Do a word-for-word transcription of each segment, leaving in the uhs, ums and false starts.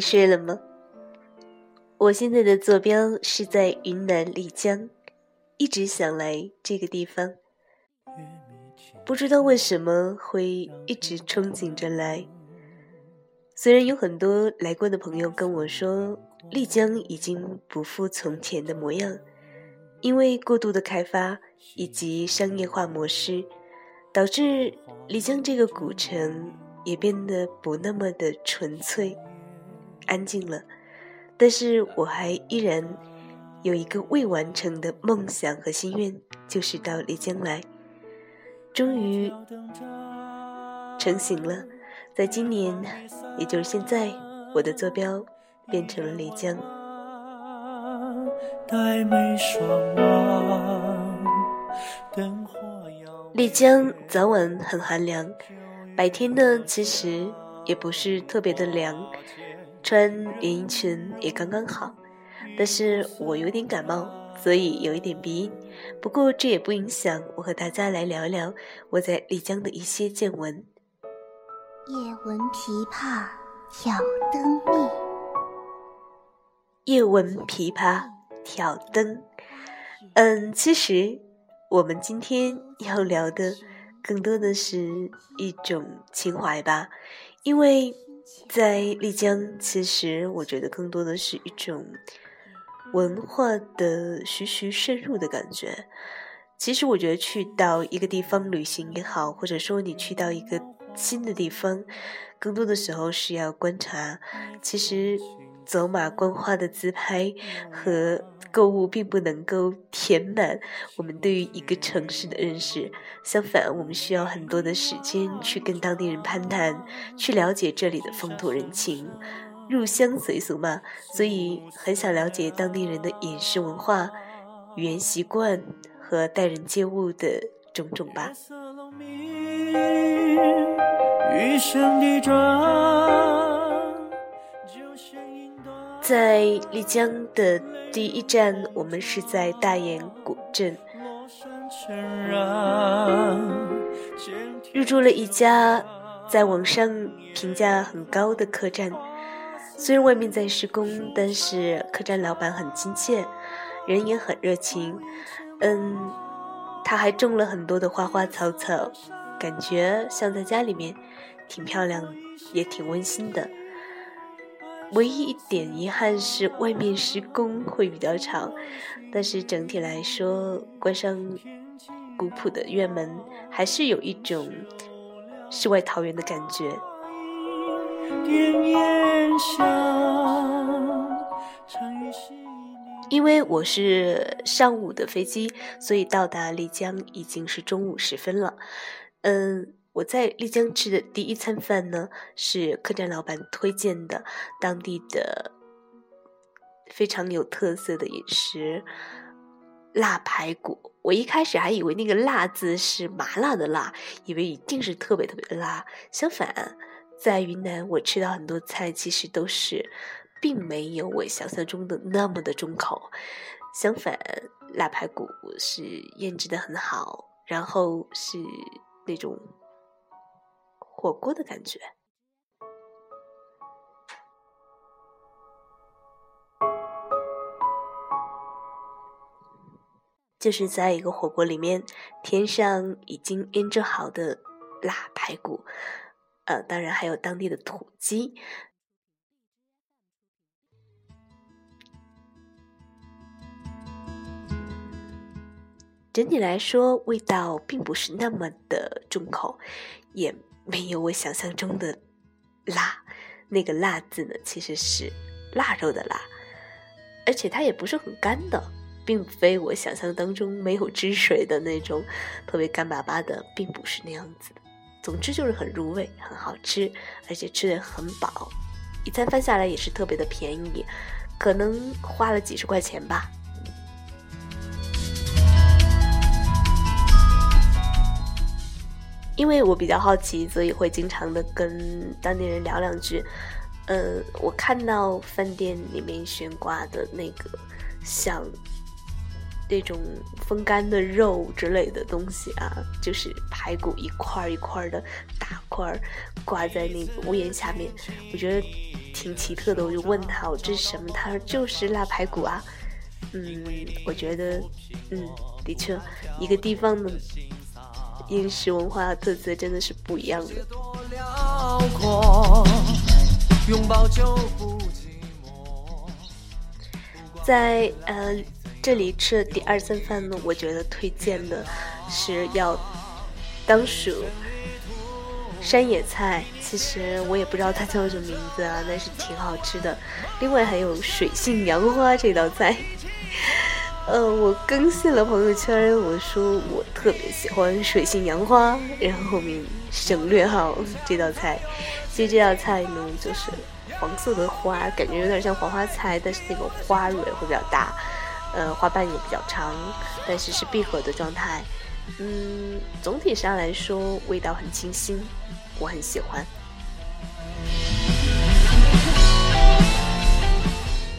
你睡了吗？我现在的坐标是在云南丽江，一直想来这个地方，不知道为什么会一直憧憬着来。虽然有很多来过的朋友跟我说，丽江已经不复从前的模样，因为过度的开发以及商业化模式，导致丽江这个古城也变得不那么的纯粹安静了。但是我还依然有一个未完成的梦想和心愿，就是到丽江来，终于成型了。在今年，也就是现在，我的坐标变成了丽江。丽江早晚很寒凉，白天呢其实也不是特别的凉，穿连衣裙也刚刚好，但是我有点感冒，所以有一点鼻音。不过这也不影响我和大家来聊一聊我在丽江的一些见闻。夜闻琵琶挑灯灭，夜闻琵琶挑灯。嗯，其实我们今天要聊的更多的是一种情怀吧，因为在丽江，其实我觉得更多的是一种文化的徐徐渗入的感觉。其实我觉得去到一个地方旅行也好，或者说你去到一个新的地方，更多的时候是要观察。其实走马观花的自拍和购物并不能够填满我们对于一个城市的认识，相反，我们需要很多的时间去跟当地人攀谈，去了解这里的风土人情，入乡随俗嘛，所以很想了解当地人的饮食文化、语言习惯和待人接物的种种吧。在丽江的第一站，我们是在大研古镇入住了一家在网上评价很高的客栈。虽然外面在施工，但是客栈老板很亲切，人也很热情。嗯，他还种了很多的花花草草，感觉像在家里面，挺漂亮也挺温馨的。唯一一点遗憾是外面施工会比较吵，但是整体来说，关上古朴的院门，还是有一种世外桃源的感觉。因为我是上午的飞机，所以到达丽江已经是中午时分了。嗯，我在丽江吃的第一餐饭呢，是客栈老板推荐的当地的非常有特色的饮食——辣排骨。我一开始还以为那个辣字是麻辣的辣，以为一定是特别特别的辣。相反，在云南我吃到很多菜，其实都是并没有我想象中的那么的重口。相反，辣排骨是腌制的很好，然后是那种火锅的感觉。就是在一个火锅里面添上已经腌制好的辣排骨，呃，当然还有当地的土鸡。整体来说，味道并不是那么的重口，也没有我想象中的辣。那个辣字呢，其实是腊肉的辣，而且它也不是很干的，并非我想象当中没有汁水的那种特别干巴巴的，并不是那样子的。总之就是很入味，很好吃，而且吃得很饱。一餐饭下来也是特别的便宜，可能花了几十块钱吧。因为我比较好奇，所以会经常的跟当地人聊两句。嗯，我看到饭店里面悬挂的那个像那种风干的肉之类的东西啊，就是排骨一块一块的大块挂在那个屋檐下面，我觉得挺奇特的。我就问他，我这是什么？他说就是腊排骨啊。嗯，我觉得，嗯，的确，一个地方的饮食文化特色真的是不一样的。在呃这里吃的第二餐饭呢，我觉得推荐的是要当属山野菜，其实我也不知道它叫什么名字啊，但是挺好吃的。另外还有水性杨花这道菜，呃，我更新了朋友圈，我说我特别喜欢水性杨花，然后后面省略号这道菜。其实这道菜呢，就是黄色的花，感觉有点像黄花菜，但是那个花蕊会比较大，呃，花瓣也比较长，但是是闭合的状态。嗯，总体上来说味道很清新，我很喜欢。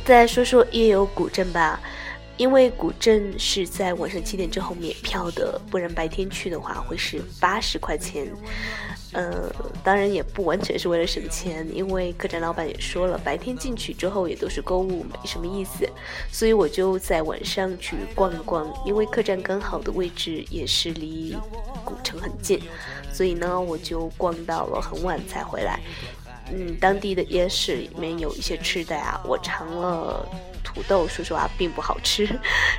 再说说夜游古镇吧，因为古镇是在晚上七点之后免票的，不然白天去的话会是八十块钱。呃，当然也不完全是为了省钱，因为客栈老板也说了，白天进去之后也都是购物，没什么意思，所以我就在晚上去逛一逛。因为客栈刚好的位置也是离古城很近，所以呢，我就逛到了很晚才回来。嗯，当地的夜市里面有一些吃的啊，我尝了土豆，说实话并不好吃，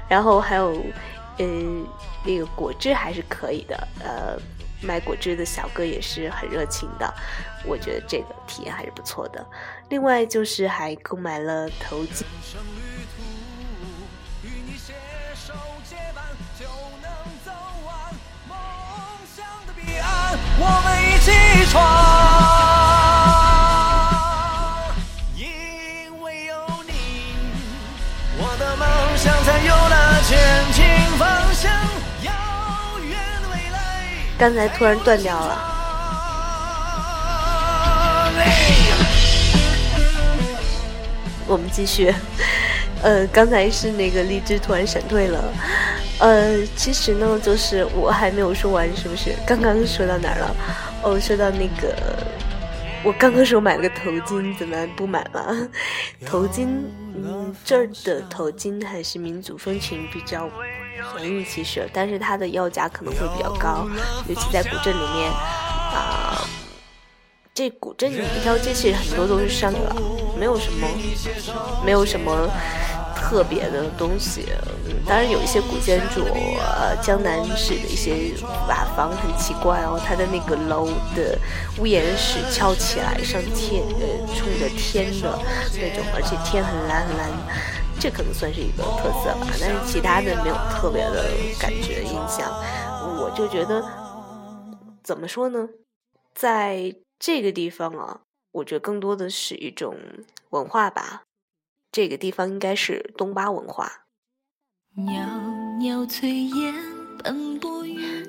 然后还有嗯那个果汁还是可以的，呃卖果汁的小哥也是很热情的，我觉得这个体验还是不错的。另外就是还购买了头巾，我们一起闯。刚才突然断掉了。我们继续，呃，刚才是那个荔枝突然闪退了。呃，其实呢，就是我还没有说完，是不是？刚刚说到哪儿了？哦，说到那个，我刚刚说买了个头巾，怎么不买了？头巾，嗯，这儿的头巾还是民族风情比较便宜其实，但是它的要价可能会比较高，尤其在古镇里面啊、呃，这古镇一条街其实很多都是商的，没有什么没有什么特别的东西。嗯、当然有一些古建筑，呃，江南式的一些瓦房很奇怪哦，它的那个楼的屋檐是翘起来上天，呃，冲着天的那种，而且天很蓝很蓝。这可能算是一个特色吧，但是其他的没有特别的感觉印象。我就觉得怎么说呢，在这个地方啊，我觉得更多的是一种文化吧。这个地方应该是东巴文化。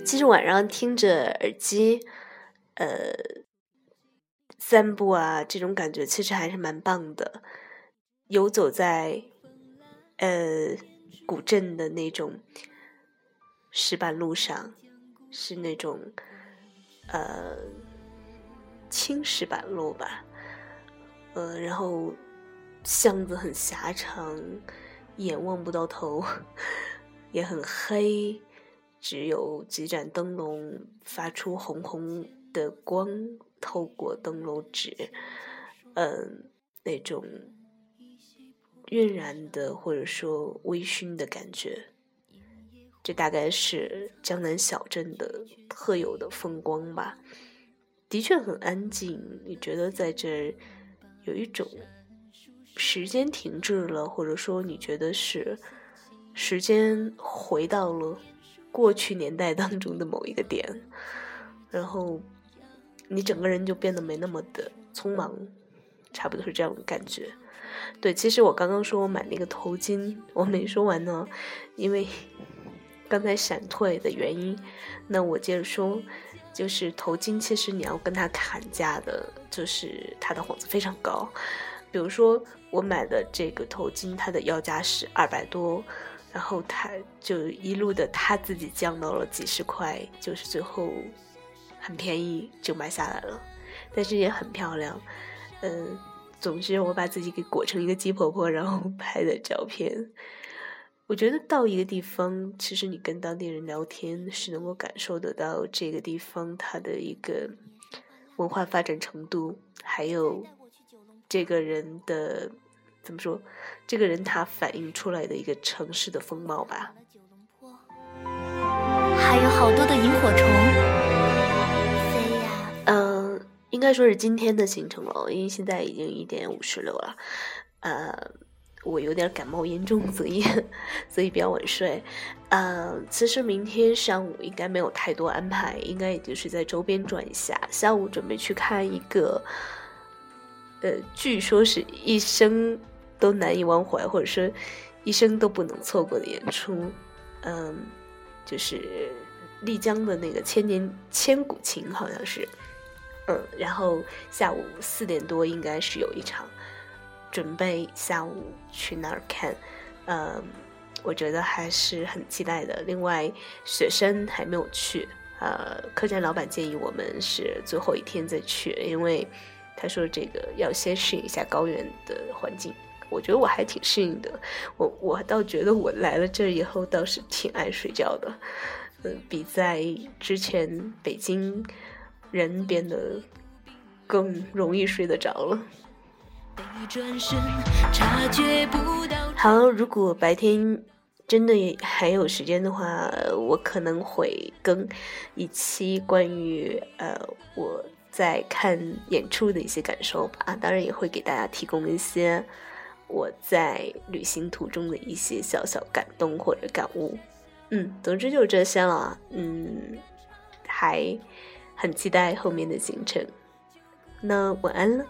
其实晚上听着耳机呃散步啊，这种感觉其实还是蛮棒的。游走在呃，古镇的那种石板路上，是那种呃青石板路吧，呃，然后巷子很狭长，一眼望不到头，也很黑，只有几盏灯笼发出红红的光，透过灯笼纸，嗯、呃，那种晕染的或者说微醺的感觉，这大概是江南小镇的特有的风光吧。的确很安静，你觉得在这儿有一种时间停滞了，或者说你觉得是时间回到了过去年代当中的某一个点，然后你整个人就变得没那么的匆忙，差不多是这样的感觉。对，其实我刚刚说我买那个头巾，我没说完呢，因为刚才闪退的原因。那我接着说，就是头巾其实你要跟它砍价的，就是它的幌子非常高。比如说我买的这个头巾，它的要价是二百多，然后他就一路的他自己降到了几十块，就是最后很便宜就买下来了，但是也很漂亮。嗯，总之我把自己给裹成一个鸡婆婆，然后拍的照片。我觉得到一个地方，其实你跟当地人聊天是能够感受得到这个地方它的一个文化发展程度，还有这个人的怎么说，这个人他反映出来的一个城市的风貌吧。还有好多的萤火虫飞呀。嗯、呃，应该说是今天的行程了，因为现在已经一点五十六了。呃，我有点感冒严重，所以所以比较晚睡。呃，其实明天上午应该没有太多安排，应该也就是在周边转一下。下午准备去看一个，呃，据说是一生都难以忘怀，或者说一生都不能错过的演出，嗯，就是丽江的那个千年千古情好像是，嗯，然后下午四点多应该是有一场，准备下午去那儿看，嗯，我觉得还是很期待的。另外，雪山还没有去，呃，客栈老板建议我们是最后一天再去，因为他说这个要先适应一下高原的环境。我觉得我还挺适应的，我我倒觉得我来了这以后倒是挺爱睡觉的，嗯，比在之前北京人变得更容易睡得着了。好，如果白天真的还有时间的话，我可能会更一期关于呃我在看演出的一些感受吧，当然也会给大家提供一些我在旅行途中的一些小小感动或者感悟。嗯，总之就是这些了。嗯，还很期待后面的行程。那晚安了。